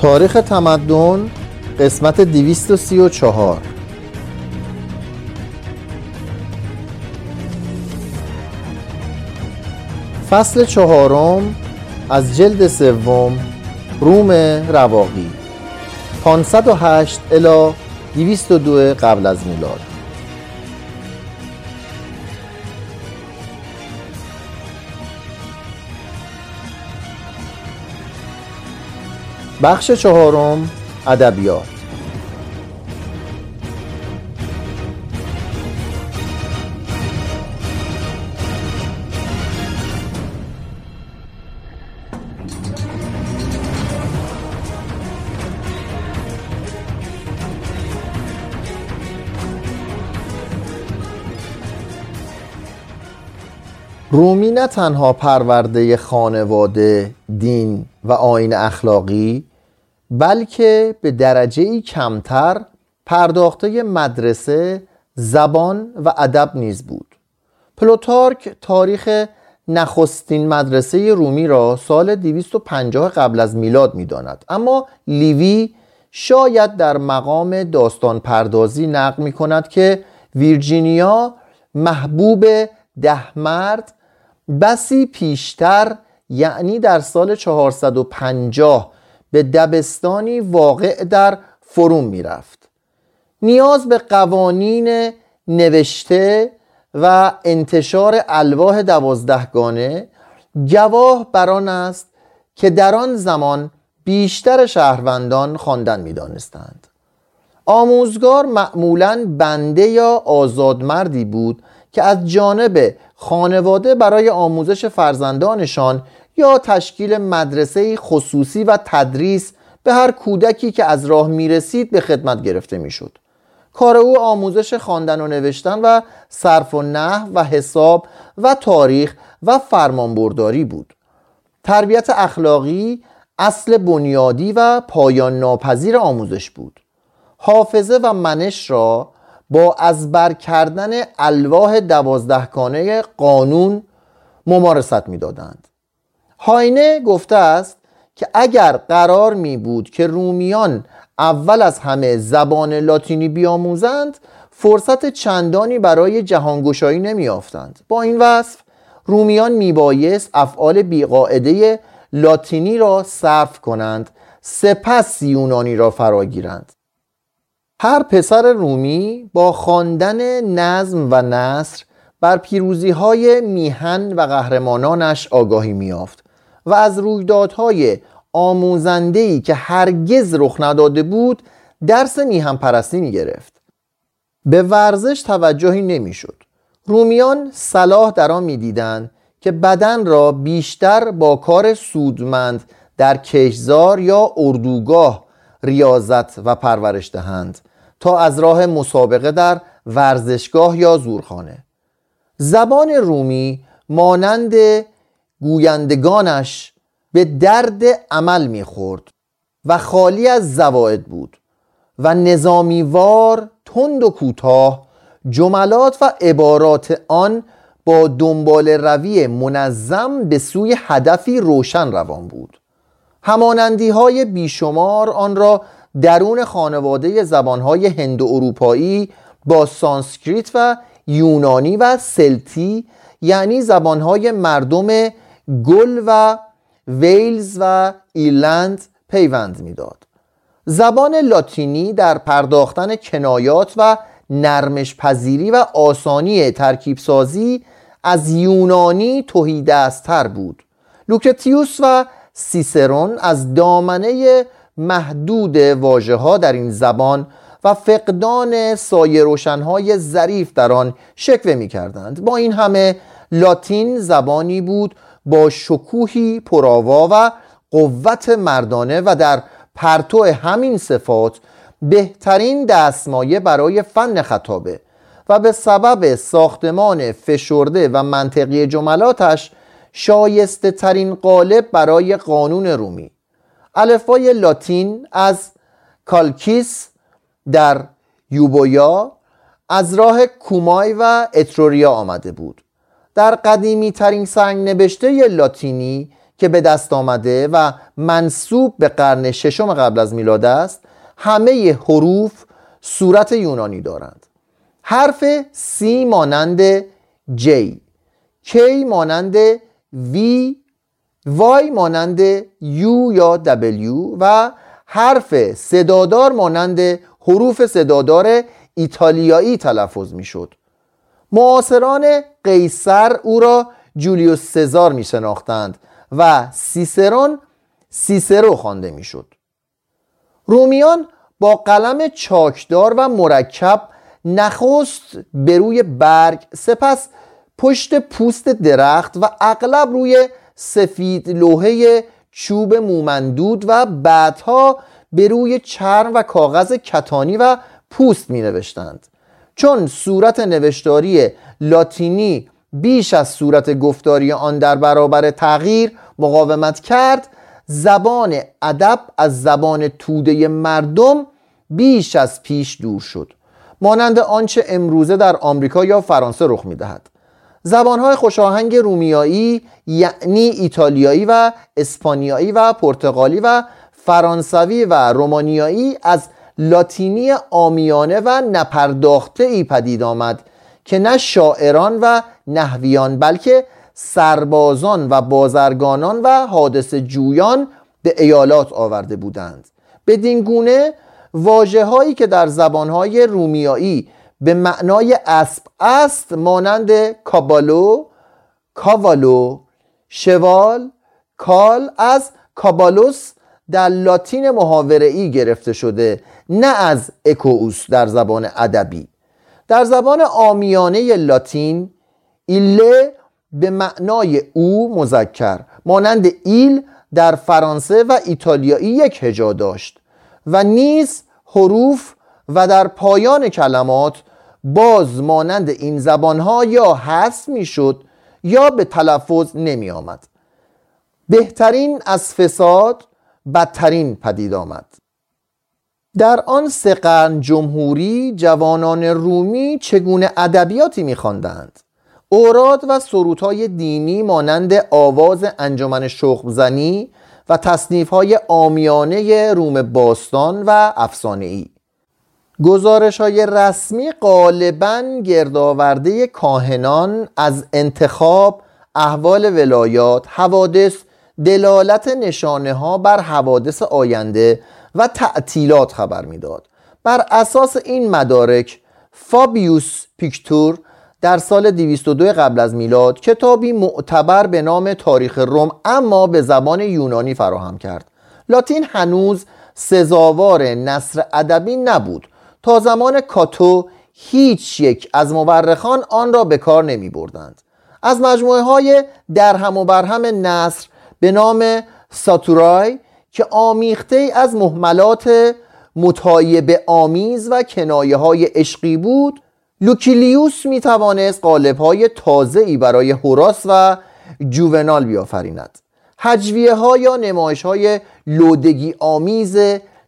تاریخ تمدن قسمت 234. فصل چهارم از جلد سوم، روم رواقی 508 الی 202 قبل از میلاد. بخش چهارم، ادبیات. رومی نه تنها پرورده خانواده، دین و آیین اخلاقی، بلکه به درجه‌ای کمتر پرداخته مدرسه، زبان و ادب نیز بود. پلوتارک تاریخ نخستین مدرسه رومی را سال 250 قبل از میلاد می‌داند، اما لیوی شاید در مقام داستان پردازی نقل می‌کند که ویرجینیا محبوب 10 مرد بسی پیشتر، یعنی در سال 450، به دبستانی واقع در فوروم می رفت. نیاز به قوانین نوشته و انتشار الواحِ 12 گانه گواه بر آن است که در آن زمان بیشتر شهروندان خواندن می دانستند. آموزگار معمولاً بنده یا آزادمردی بود که از جانب خانواده برای آموزش فرزندانشان یا تشکیل مدرسه خصوصی و تدریس به هر کودکی که از راه میرسید به خدمت گرفته میشد. کار او آموزش خواندن و نوشتن و صرف و نحو و حساب و تاریخ و فرمانبرداری بود. تربیت اخلاقی اصل بنیادی و پایان ناپذیر آموزش بود. حافظه و منش را با از بر کردن الواحِ 12 گانه قانون ممارست می‌دادند. هاینه گفته است که اگر قرار می بود که رومیان اول از همه زبان لاتینی بیاموزند، فرصت چندانی برای جهانگشایی نمی یافتند. با این وصف رومیان می بایست افعال بیقاعده لاتینی را صرف کنند، سپس یونانی را فراگیرند. هر پسر رومی با خواندن نظم و نثر بر پیروزی‌های میهن و قهرمانانش آگاهی می‌یافت و از رویدادهای آموزنده‌ای که هرگز رخ نداده بود درس میهم پرستی می‌گرفت. به ورزش توجهی نمی‌شد. رومیان صلاح در آن می‌دیدند که بدن را بیشتر با کار سودمند در کشتزار یا اردوگاه ریاضت و پرورش دهند تا از راه مسابقه در ورزشگاه یا زورخانه. زبان رومی مانند گویندگانش به درد عمل می‌خورد و خالی از زوائد بود و نظامیوار، تند و کوتاه، جملات و عبارات آن با دنبال روی منظم به سوی هدفی روشن روان بود. همانندی‌های بیشمار آن را درون خانواده زبان‌های هندواروپایی با سانسکریت و یونانی و سِلتی، یعنی زبانهای مردم گل و وِیلز و ایرلند، پیوند میداد. زبان لاتینی در پرداختن کنایات و نرمش پذیری و آسانی ترکیب سازی از یونانی تهیدست‌تر بود. لوکرتیوس و سیسرون از دامنه محدود واژه‌ها در این زبان و فقدان سایه روشنهای ظریف در آن شکوه می کردند. با این همه لاتین زبانی بود با شکوهی پرآوا و قوت مردانه و در پرتو همین صفات بهترین دستمایه برای فن خطابه و به سبب ساختمان فشرده و منطقی جملاتش شایسته ترین قالب برای قانون رومی. الفبای لاتین از کالکیس در یوبویا از راه کومای و اتروریا آمده بود. در قدیمی ترین سنگ نبشته لاتینی که به دست آمده و منسوب به قرن ششم قبل از میلاد است، همه حروف صورت یونانی دارند. حرف C مانند J، K مانند V، Y مانند U یا W و حرف صدادار مانند حروف صدادار ایتالیایی تلفظ می شد. معاصران قیصر او را جولیوس سزار می شناختند و سیسرون سیسرو خوانده می شد. رومیان با قلم چاکدار و مرکب نخست بر روی برگ، سپس پشت پوست درخت و اغلب روی سفید لوحه چوب مومندود و بعدها بر روی چرم و کاغذ کتانی و پوست می نوشتند. چون صورت نوشتاری لاتینی بیش از صورت گفتاری آن در برابر تغییر مقاومت کرد، زبان ادب از زبان توده مردم بیش از پیش دور شد، مانند آنچه امروزه در آمریکا یا فرانسه رخ می‌دهد. زبان‌های خوشاهنگ رومیایی، یعنی ایتالیایی و اسپانیایی و پرتغالی و فرانسوی و رومانیایی، از لاتینی عامیانه و نپرداخته‌ای پدید آمد که نه شاعران و نحویان بلکه سربازان و بازرگانان و حادثه جویان به ایالات آورده بودند. بدین گونه واژه‌هایی که در زبان‌های رومیایی به معنای اسب است، مانند کابالو، کاوالو، شوال، کال، از کابالوس در لاتین محاوره‌ای گرفته شده، نه از اکوئوس در زبان ادبی. در زبان عامیانه لاتین ایله به معنای او مذکر، مانند ایل در فرانسه و ایتالیایی یک هجا داشت و نیز حروف و در پایان کلمات باز مانند این زبانها یا حذف میشد یا به تلفظ نمی آمد. بهترین از فساد بدترین پدید آمد. در آن سه قرن جمهوری جوانان رومی چگونه ادبیاتی می‌خواندند؟ اوراد و سرودهای دینی مانند آواز انجمن شخمزنی و تصنیف‌های عامیانه روم باستان و افسانه‌ای. گزارش‌های رسمی غالباً گردآورده کاهنان از انتخاب، احوال ولایات، حوادث، دلالت نشانه‌ها بر حوادث آینده و تعطیلات خبر می‌داد. بر اساس این مدارک فابیوس پیکتور در سال 202 قبل از میلاد کتابی معتبر به نام تاریخ روم اما به زبان یونانی فراهم کرد. لاتین هنوز سزاوار نثر ادبی نبود. تا زمان کاتو هیچ یک از مورخان آن را به کار نمی‌بردند. از مجموعه‌های درهم و برهم نثر به نام ساتورای که آمیخته از مهملات متایبه آمیز و کنایه‌های عشقی بود، لوکیلیوس میتوانست قالب‌های تازه‌ای برای هوراس و جوونال بیافریند. هجویه‌ها یا نمایش‌های لودگی آمیز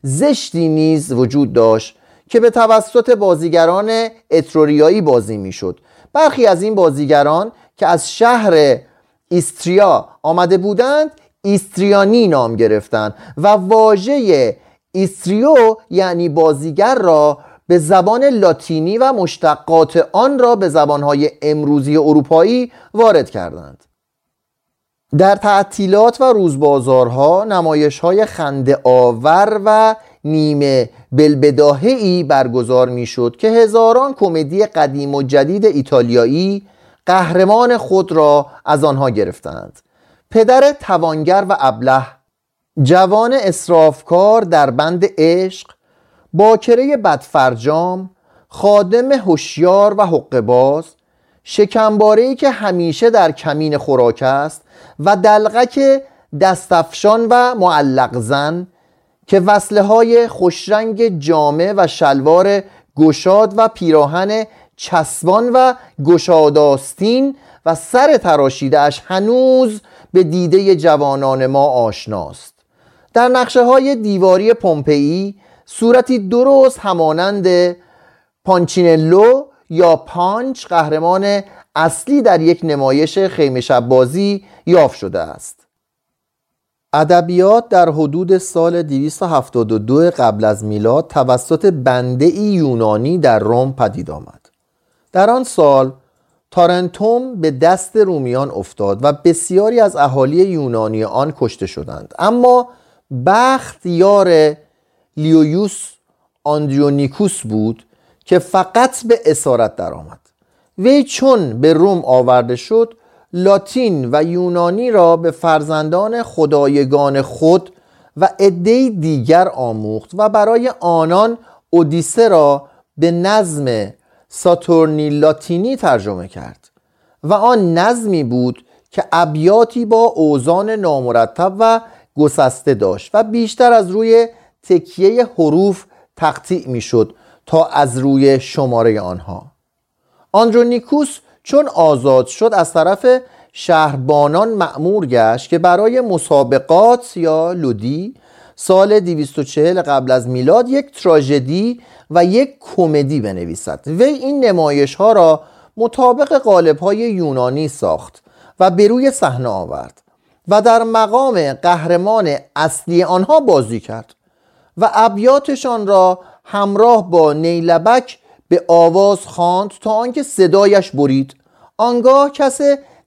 زشتی نیز وجود داشت که به توسط بازیگران اتروریایی بازی میشد. برخی از این بازیگران که از شهر ایستریا آمده بودند ایستریانی نام گرفتند و واژه ایستریو یعنی بازیگر را به زبان لاتینی و مشتقات آن را به زبانهای امروزی اروپایی وارد کردند. در تعطیلات و روزبازارها نمایش‌های خنده‌آور و نیمه بلبداهه‌ای برگزار می‌شد که هزاران کمدی قدیم و جدید ایتالیایی قهرمان خود را از آنها گرفتند. پدر توانگر و ابله، جوان اسرافکار در بند عشق، باکره بدفرجام، خادم هوشیار و حقه‌باز، شکمباره‌ای که همیشه در کمین خوراک است و دلغک دستفشان و معلق زن که وصله‌های خوشرنگ جامه و شلوار گشاد و پیراهن چسبان و گشاداستین و سر تراشیده‌اش هنوز به دیده جوانان ما آشناست. در نقشه‌های دیواری پومپئی صورتی درست همانند پانچینلو یا پانچ، قهرمان اصلی در یک نمایش خیمه شب بازی، یافت شده است. ادبیات در حدود سال 272 قبل از میلاد توسط بنده یونانی در روم پدید آمد. در آن سال تارنتوم به دست رومیان افتاد و بسیاری از اهالی یونانی آن کشته شدند. اما بخت یار لیویوس آندرونیکوس بود که فقط به اسارت درآمد. وی چون به روم آورده شد، لاتین و یونانی را به فرزندان خدایگان خود و عده‌ای دیگر آموخت و برای آنان اودیسه را به نظم ساتورنی لاتینی ترجمه کرد و آن نظمی بود که ابیاتی با اوزان نامرتب و گسسته داشت و بیشتر از روی تکیه حروف تقطیع میشد تا از روی شماره آنها. آندرونیکوس چون آزاد شد از طرف شهربانان مأمور گشت که برای مسابقات یا لودی سال 240 قبل از میلاد یک تراژدی و یک کمدی بنویسد. وی این نمایش ها را مطابق قالب های یونانی ساخت و به روی صحنه آورد و در مقام قهرمان اصلی آنها بازی کرد و ابیاتشان را همراه با نیلبک به آواز خواند تا آنکه صدایش برید. آنگاه کس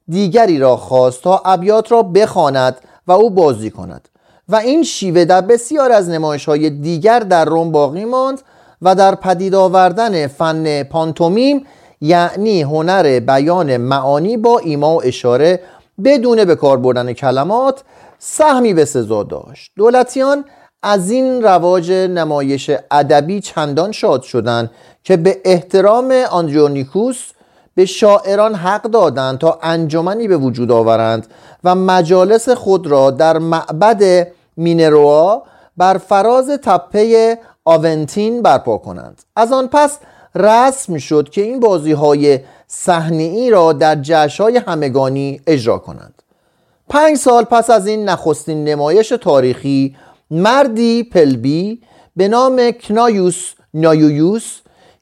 دیگری را خواست تا ابیات را بخواند و او بازی کند و این شیوه در بسیار از نمایش‌های دیگر در روم باقی ماند و در پدید آوردن فن پانتومیم، یعنی هنر بیان معانی با ایما و اشاره بدون به کار بردن کلمات، سهمی به سزا داشت. دولتیان از این رواج نمایش ادبی چندان شاد شدند که به احترام آندرونیکوس به شاعران حق دادند تا انجمنی به وجود آورند و مجالس خود را در معبد مینروا بر فراز تپه آونتین برپا کنند. از آن پس رسم شد که این بازی‌های صحنه‌ای را در جشن‌های همگانی اجرا کنند. 5 سال پس از این نخستین نمایش تاریخی، مردی پلبی به نام کنایوس نایویوس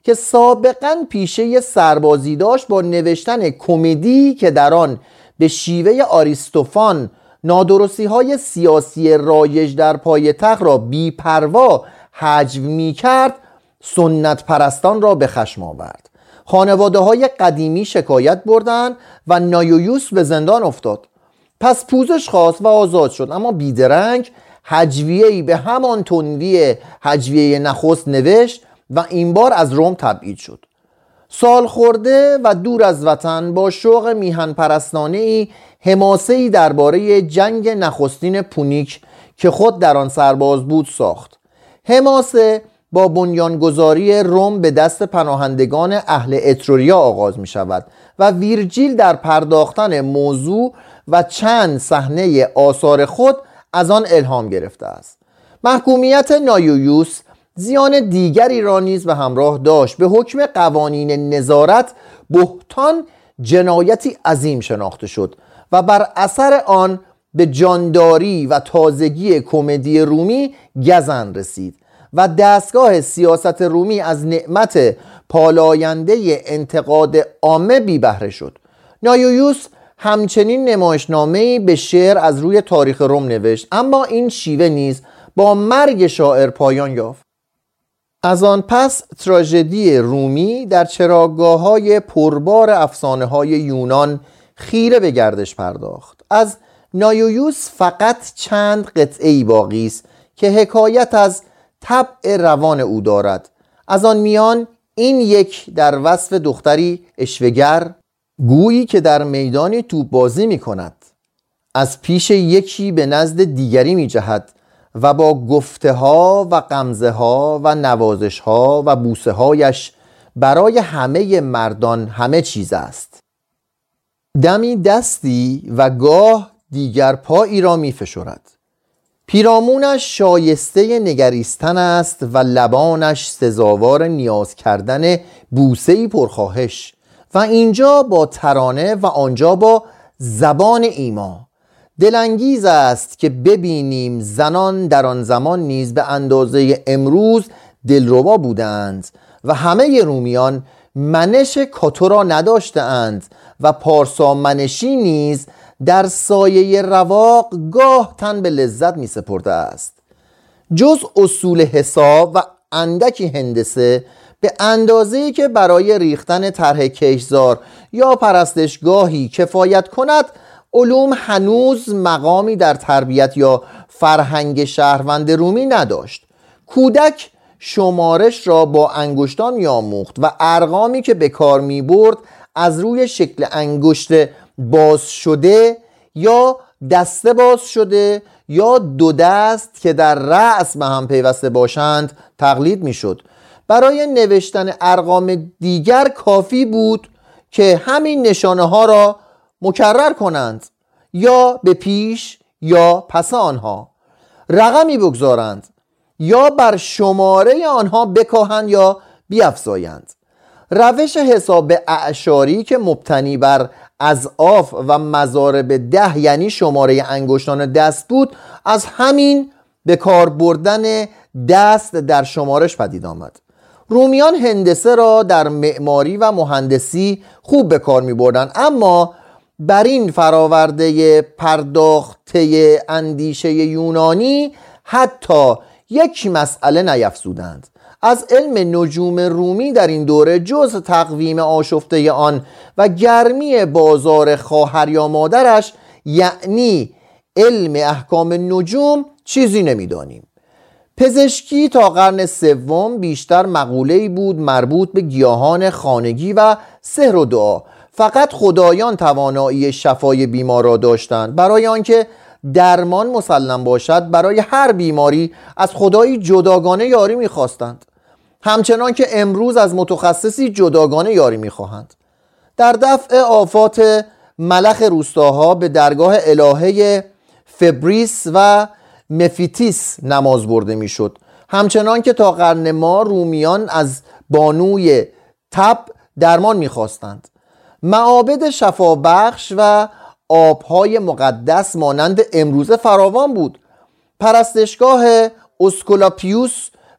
که سابقاً پیشه سربازی داشت با نوشتن کمدی که در آن به شیوه آریستوفان نادرستی‌های سیاسی رایج در پایتخت را بی‌پروا هجو می‌کرد، سنت پرستان را به خشم آورد. خانواده‌های قدیمی شکایت بردند و نایویوس به زندان افتاد. پس پوزش خواست و آزاد شد، اما بیدرنگ هجویه‌ای به همان تنویه هجویه نخست نوشت و این بار از روم تبعید شد. سالخورده و دور از وطن، با شوق میهن پرستانه‌ای حماسه‌ای درباره جنگ نخستین پونیک که خود در آن سرباز بود ساخت. حماسه با بنیانگذاری روم به دست پناهندگان اهل اتروریا آغاز می شود و ویرجیل در پرداختن موضوع و چند صحنه آثار خود از آن الهام گرفته است. محکومیت نایویوس زیان دیگری را نیز به همراه داشت. به حکم قوانین نظارت، بهتان جنایتی عظیم شناخته شد و بر اثر آن به جانداری و تازگی کمدی رومی گزند رسید و دستگاه سیاست رومی از نعمت پالاینده انتقاد عامه بی بهره شد. نایویوس همچنین نمایشنامه‌ای به شعر از روی تاریخ روم نوشت، اما این شیوه نیز با مرگ شاعر پایان یافت. از آن پس تراژدی رومی در چراگاه‌های پربار افسانه‌های یونان خیره به گردش پرداخت. از نایویوس فقط چند قطعه‌ای باقی است که حکایت از طبع روان او دارد. از آن میان این یک در وصف دختری اشوهگر، گویی که در میدانی توپ بازی می کند، از پیش یکی به نزد دیگری می جهد و با گفته ها و غمزه ها و نوازش ها و بوسه هایش برای همه مردان همه چیز است. دمی دستی و گاه دیگر پایی را می فشرد. پیرامونش شایسته نگریستن است و لبانش سزاوار نیاز کردن بوسه‌ای پرخواهش و اینجا با ترانه و آنجا با زبان ایما. دلانگیز است که ببینیم زنان در آن زمان نیز به اندازه امروز دلربا بودند و همه رومیان منش کاتو را نداشتند و پارسا منشی نیز در سایه رواق گاه تن به لذت می سپرده است. جز اصول حساب و اندکی هندسه به اندازه‌ای که برای ریختن طرح کشتزار یا پرستشگاهی کفایت کند، علوم هنوز مقامی در تربیت یا فرهنگ شهروند رومی نداشت. کودک شمارش را با انگشتان می‌آموخت و ارقامی که به کار می‌برد از روی شکل انگشت باز شده یا دسته باز شده یا دو دست که در رأس به هم پیوسته باشند تقلید می‌شد. برای نوشتن ارقام دیگر کافی بود که همین نشانه ها را مکرر کنند یا به پیش یا پس آنها رقمی بگذارند یا بر شماره آنها بکاهند یا بیفزایند. روش حساب اعشاری که مبتنی بر اضعاف و مضارب 10 یعنی شماره انگشتان دست بود، از همین به کار بردن دست در شمارش پدید آمد. رومیان هندسه را در معماری و مهندسی خوب به کار می بردن، اما بر این فراورده پرداخته اندیشه یونانی حتی یک مسئله نیفزودند. از علم نجوم رومی در این دوره جز تقویم آشفته آن و گرمی بازار خواهر یا مادرش یعنی علم احکام نجوم چیزی نمیدانیم. پزشکی تا قرن سوم بیشتر مقوله‌ای بود مربوط به گیاهان خانگی و سحر و دعا. فقط خدایان توانایی شفای بیمار را داشتند. برای آنکه درمان مسلم باشد برای هر بیماری از خدایی جداگانه یاری می‌خواستند، همچنان که امروز از متخصصی جداگانه یاری می‌خواهند. در دفع آفات ملخ روستاها به درگاه الهه فبریس و مفیتیس نماز برده می شد، همچنان که تا قرن ما رومیان از بانوی تب درمان می خواستند. معابد شفابخش و آبهای مقدس مانند امروزه فراوان بود. پرستشگاه اسکولاپیوس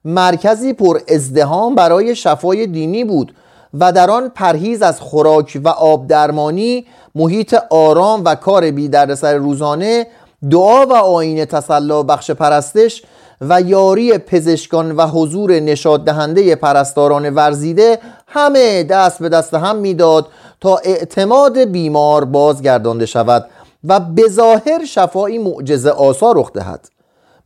مرکزی پر ازدحام برای شفای دینی بود و در آن پرهیز از خوراک و آب درمانی، محیط آرام و کار بی دردسر روزانه، دعا و آیین تسلی بخش پرستش و یاری پزشکان و حضور نشاط دهنده پرستاران ورزیده همه دست به دست هم میداد تا اعتماد بیمار بازگردانده شود و به ظاهر شفایی معجزه آسا رخ دهد.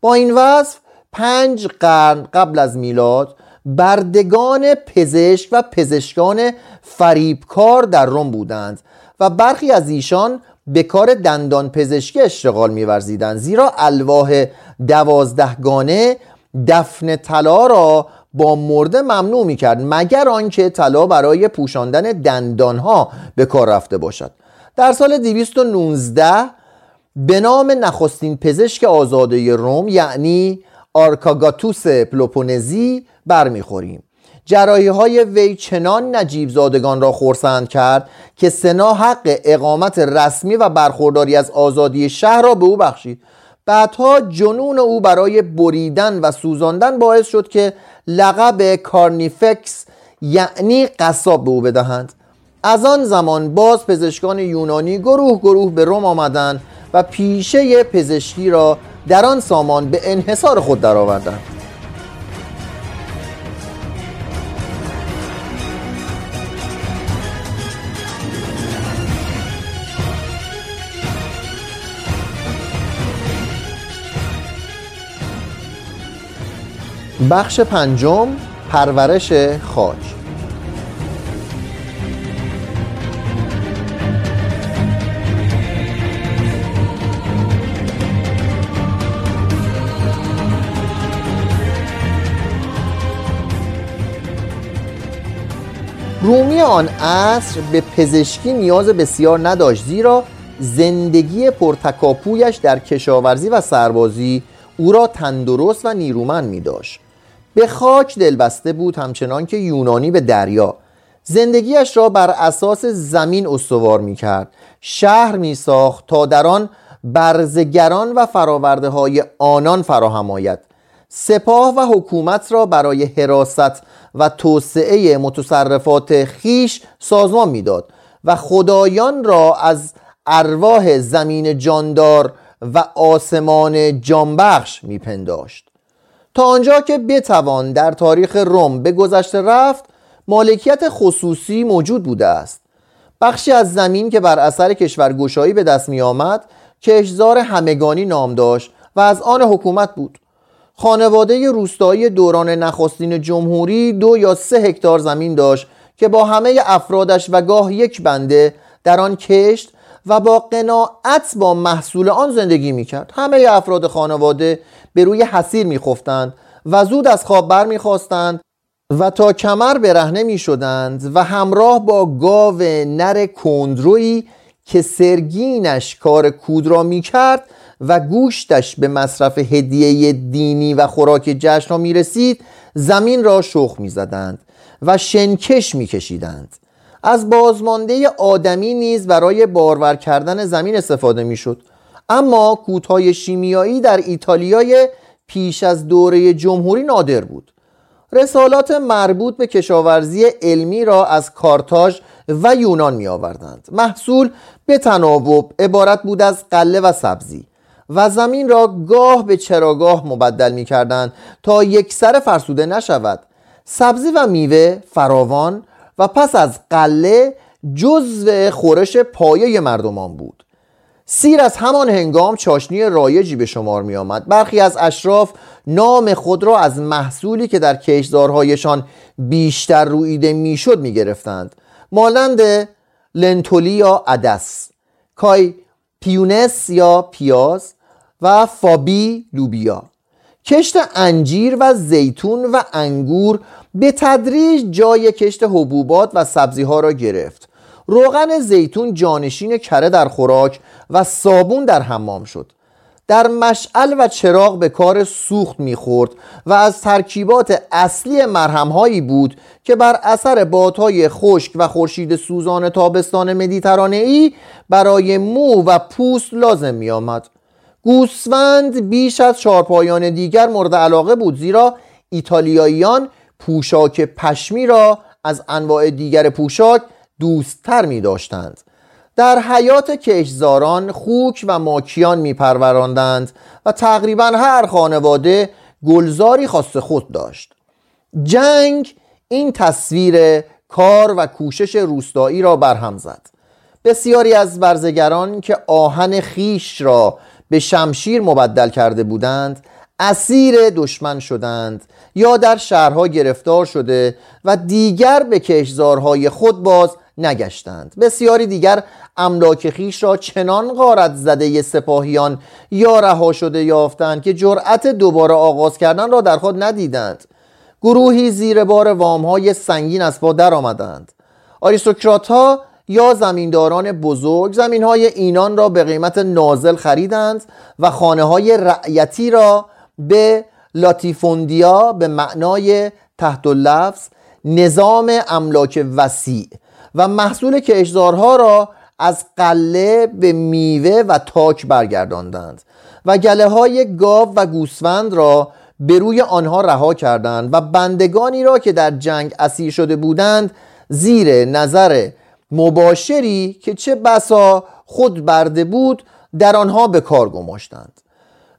با این وصف 5 قرن قبل از میلاد بردگان پزشک و پزشکان فریبکار در روم بودند و برخی از ایشان به کار دندان پزشکی اشتغال می‌ورزیدند، زیرا الواحِ 12 گانه دفن طلا را با مرده ممنوع می‌کرد مگر آنکه طلا برای پوشاندن دندان‌ها به کار رفته باشد. در سال 219 به نام نخستین پزشک آزاده روم یعنی آرکاگاتوس پلوپونزی برمیخوریم. جراحی‌های وی چنان نجیب زادگان را خرسند کرد که سنا حق اقامت رسمی و برخورداری از آزادی شهر را به او بخشید. بعدها جنون او برای بریدن و سوزاندن باعث شد که لقب کارنیفکس یعنی قصاب به او بدهند. از آن زمان باز پزشکان یونانی گروه گروه به روم آمدند و پیشه پزشکی را در آن سامان به انحصار خود درآوردند. بخش 5، پرورش خاک. رومی آن عصر به پزشکی نیاز بسیار نداشت، زیرا زندگی پرتکاپویش در کشاورزی و سربازی او را تندرست و نیرومند می داشت. به خاک دلبسته بود، همچنان که یونانی به دریا. زندگیش را بر اساس زمین استوار می کرد. شهر می ساخت تا در آن برزگران و فراورده های آنان فراهم آید. سپاه و حکومت را برای حراست و توسعه متصرفات خیش سازمان می داد و خدایان را از ارواح زمین جاندار و آسمان جانبخش میپنداشت. تا آنجا که بتوان در تاریخ روم به گذشته رفت، مالکیت خصوصی موجود بوده است. بخشی از زمین که بر اثر کشورگشایی به دست می آمد کشتزار همگانی نام داشت و از آن حکومت بود. خانواده روستایی دوران نخستین جمهوری 2 یا 3 هکتار زمین داشت که با همه افرادش و گاه یک بنده در آن کشت و با قناعت با محصول آن زندگی میکرد. همه افراد خانواده به روی حصیر میخفتند و زود از خواب بر میخواستند و تا کمر برهنه میشدند و همراه با گاو نر کندرویی که سرگینش کار کود را میکرد و گوشتش به مصرف هدیه دینی و خوراک جشن ها میرسید، زمین را شخم میزدند و شنکش میکشیدند. از بازمانده آدمی نیز برای بارور کردن زمین استفاده میشد. اما کودهای شیمیایی در ایتالیای پیش از دوره جمهوری نادر بود. رسالات مربوط به کشاورزی علمی را از کارتاژ و یونان می آوردند. محصول به تناوب عبارت بود از غله و سبزی و زمین را گاه به چراگاه مبدل می کردند تا یک سر فرسوده نشود. سبزی و میوه فراوان و پس از غله جزو خورش پایه مردمان بود. سیر از همان هنگام چاشنی رایجی به شمار می آمد. برخی از اشراف نام خود را از محصولی که در کشتزارهایشان بیشتر رویده می شد می گرفتند، مانند لنتولی یا عدس، کای پیونس یا پیاز و فابی لوبیا. کشت انجیر و زیتون و انگور به تدریج جای کشت حبوبات و سبزی ها را گرفت. روغن زیتون جانشین کره در خوراک و صابون در حمام شد. در مشعل و چراغ به کار سوخت می‌خورد و از ترکیبات اصلی مرهم‌هایی بود که بر اثر بادهای خشک و خورشید سوزان تابستان مدیترانه‌ای برای مو و پوست لازم می‌آمد. گوسفند بیش از چهارپایان دیگر مورد علاقه بود، زیرا ایتالیاییان پوشاک پشمی را از انواع دیگر پوشاک دوست‌تر می‌داشتند. در حیات کشتزاران خوک و ماکیان می‌پروراندند و تقریباً هر خانواده گلزاری خاص خود داشت. جنگ این تصویر کار و کوشش روستایی را برهم زد. بسیاری از برزگران که آهن خیش را به شمشیر مبدل کرده بودند اسیر دشمن شدند یا در شهرها گرفتار شده و دیگر به کشتزارهای خود باز نگشتند. بسیاری دیگر املاک خیش را چنان غارت زده سپاهیان یا رها شده یافتند که جرأت دوباره آغاز کردن را در خود ندیدند. گروهی زیر بار وام‌های سنگین از پا در آمدند. آریستوکرات‌ها یا زمینداران بزرگ زمین‌های اینان را به قیمت نازل خریدند و خانه‌های رعیتی را به لاتیفوندیا به معنای تحت اللفظ نظام املاک وسیع و محصول کشتزارها را از غله به میوه و تاک برگرداندند و گله‌های گاو و گوسفند را به روی آنها رها کردند و بندگانی را که در جنگ اسیر شده بودند زیر نظر مباشری که چه بسا خود برده بود در آنها به کار گماشتند.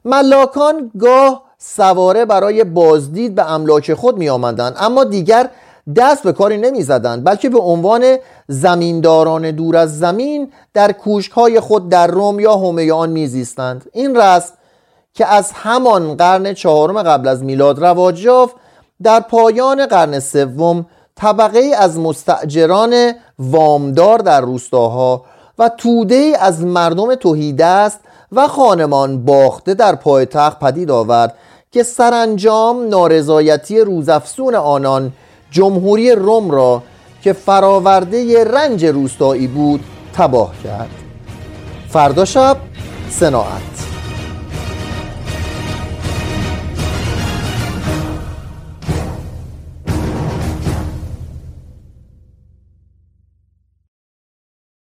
ملاکان گاه سواره برای بازدید به املاک خود می آمدند، اما دیگر دست به کاری نمی زدند، بلکه به عنوان زمینداران دور از زمین در کوشک‌های خود در روم یا حومه آن می زیستند. این رسم که از همان قرن 4 قبل از میلاد رواج یافت، در پایان قرن 3 طبقه از مستأجران وامدار در روستاها و توده‌ای از مردم تهیدست و خانمان باخته در پایتخت پدید آورد که سرانجام نارضایتی روزافزون آنان جمهوری روم را که فراورده رنج روستایی بود تباه کرد. فردا شب صناعت.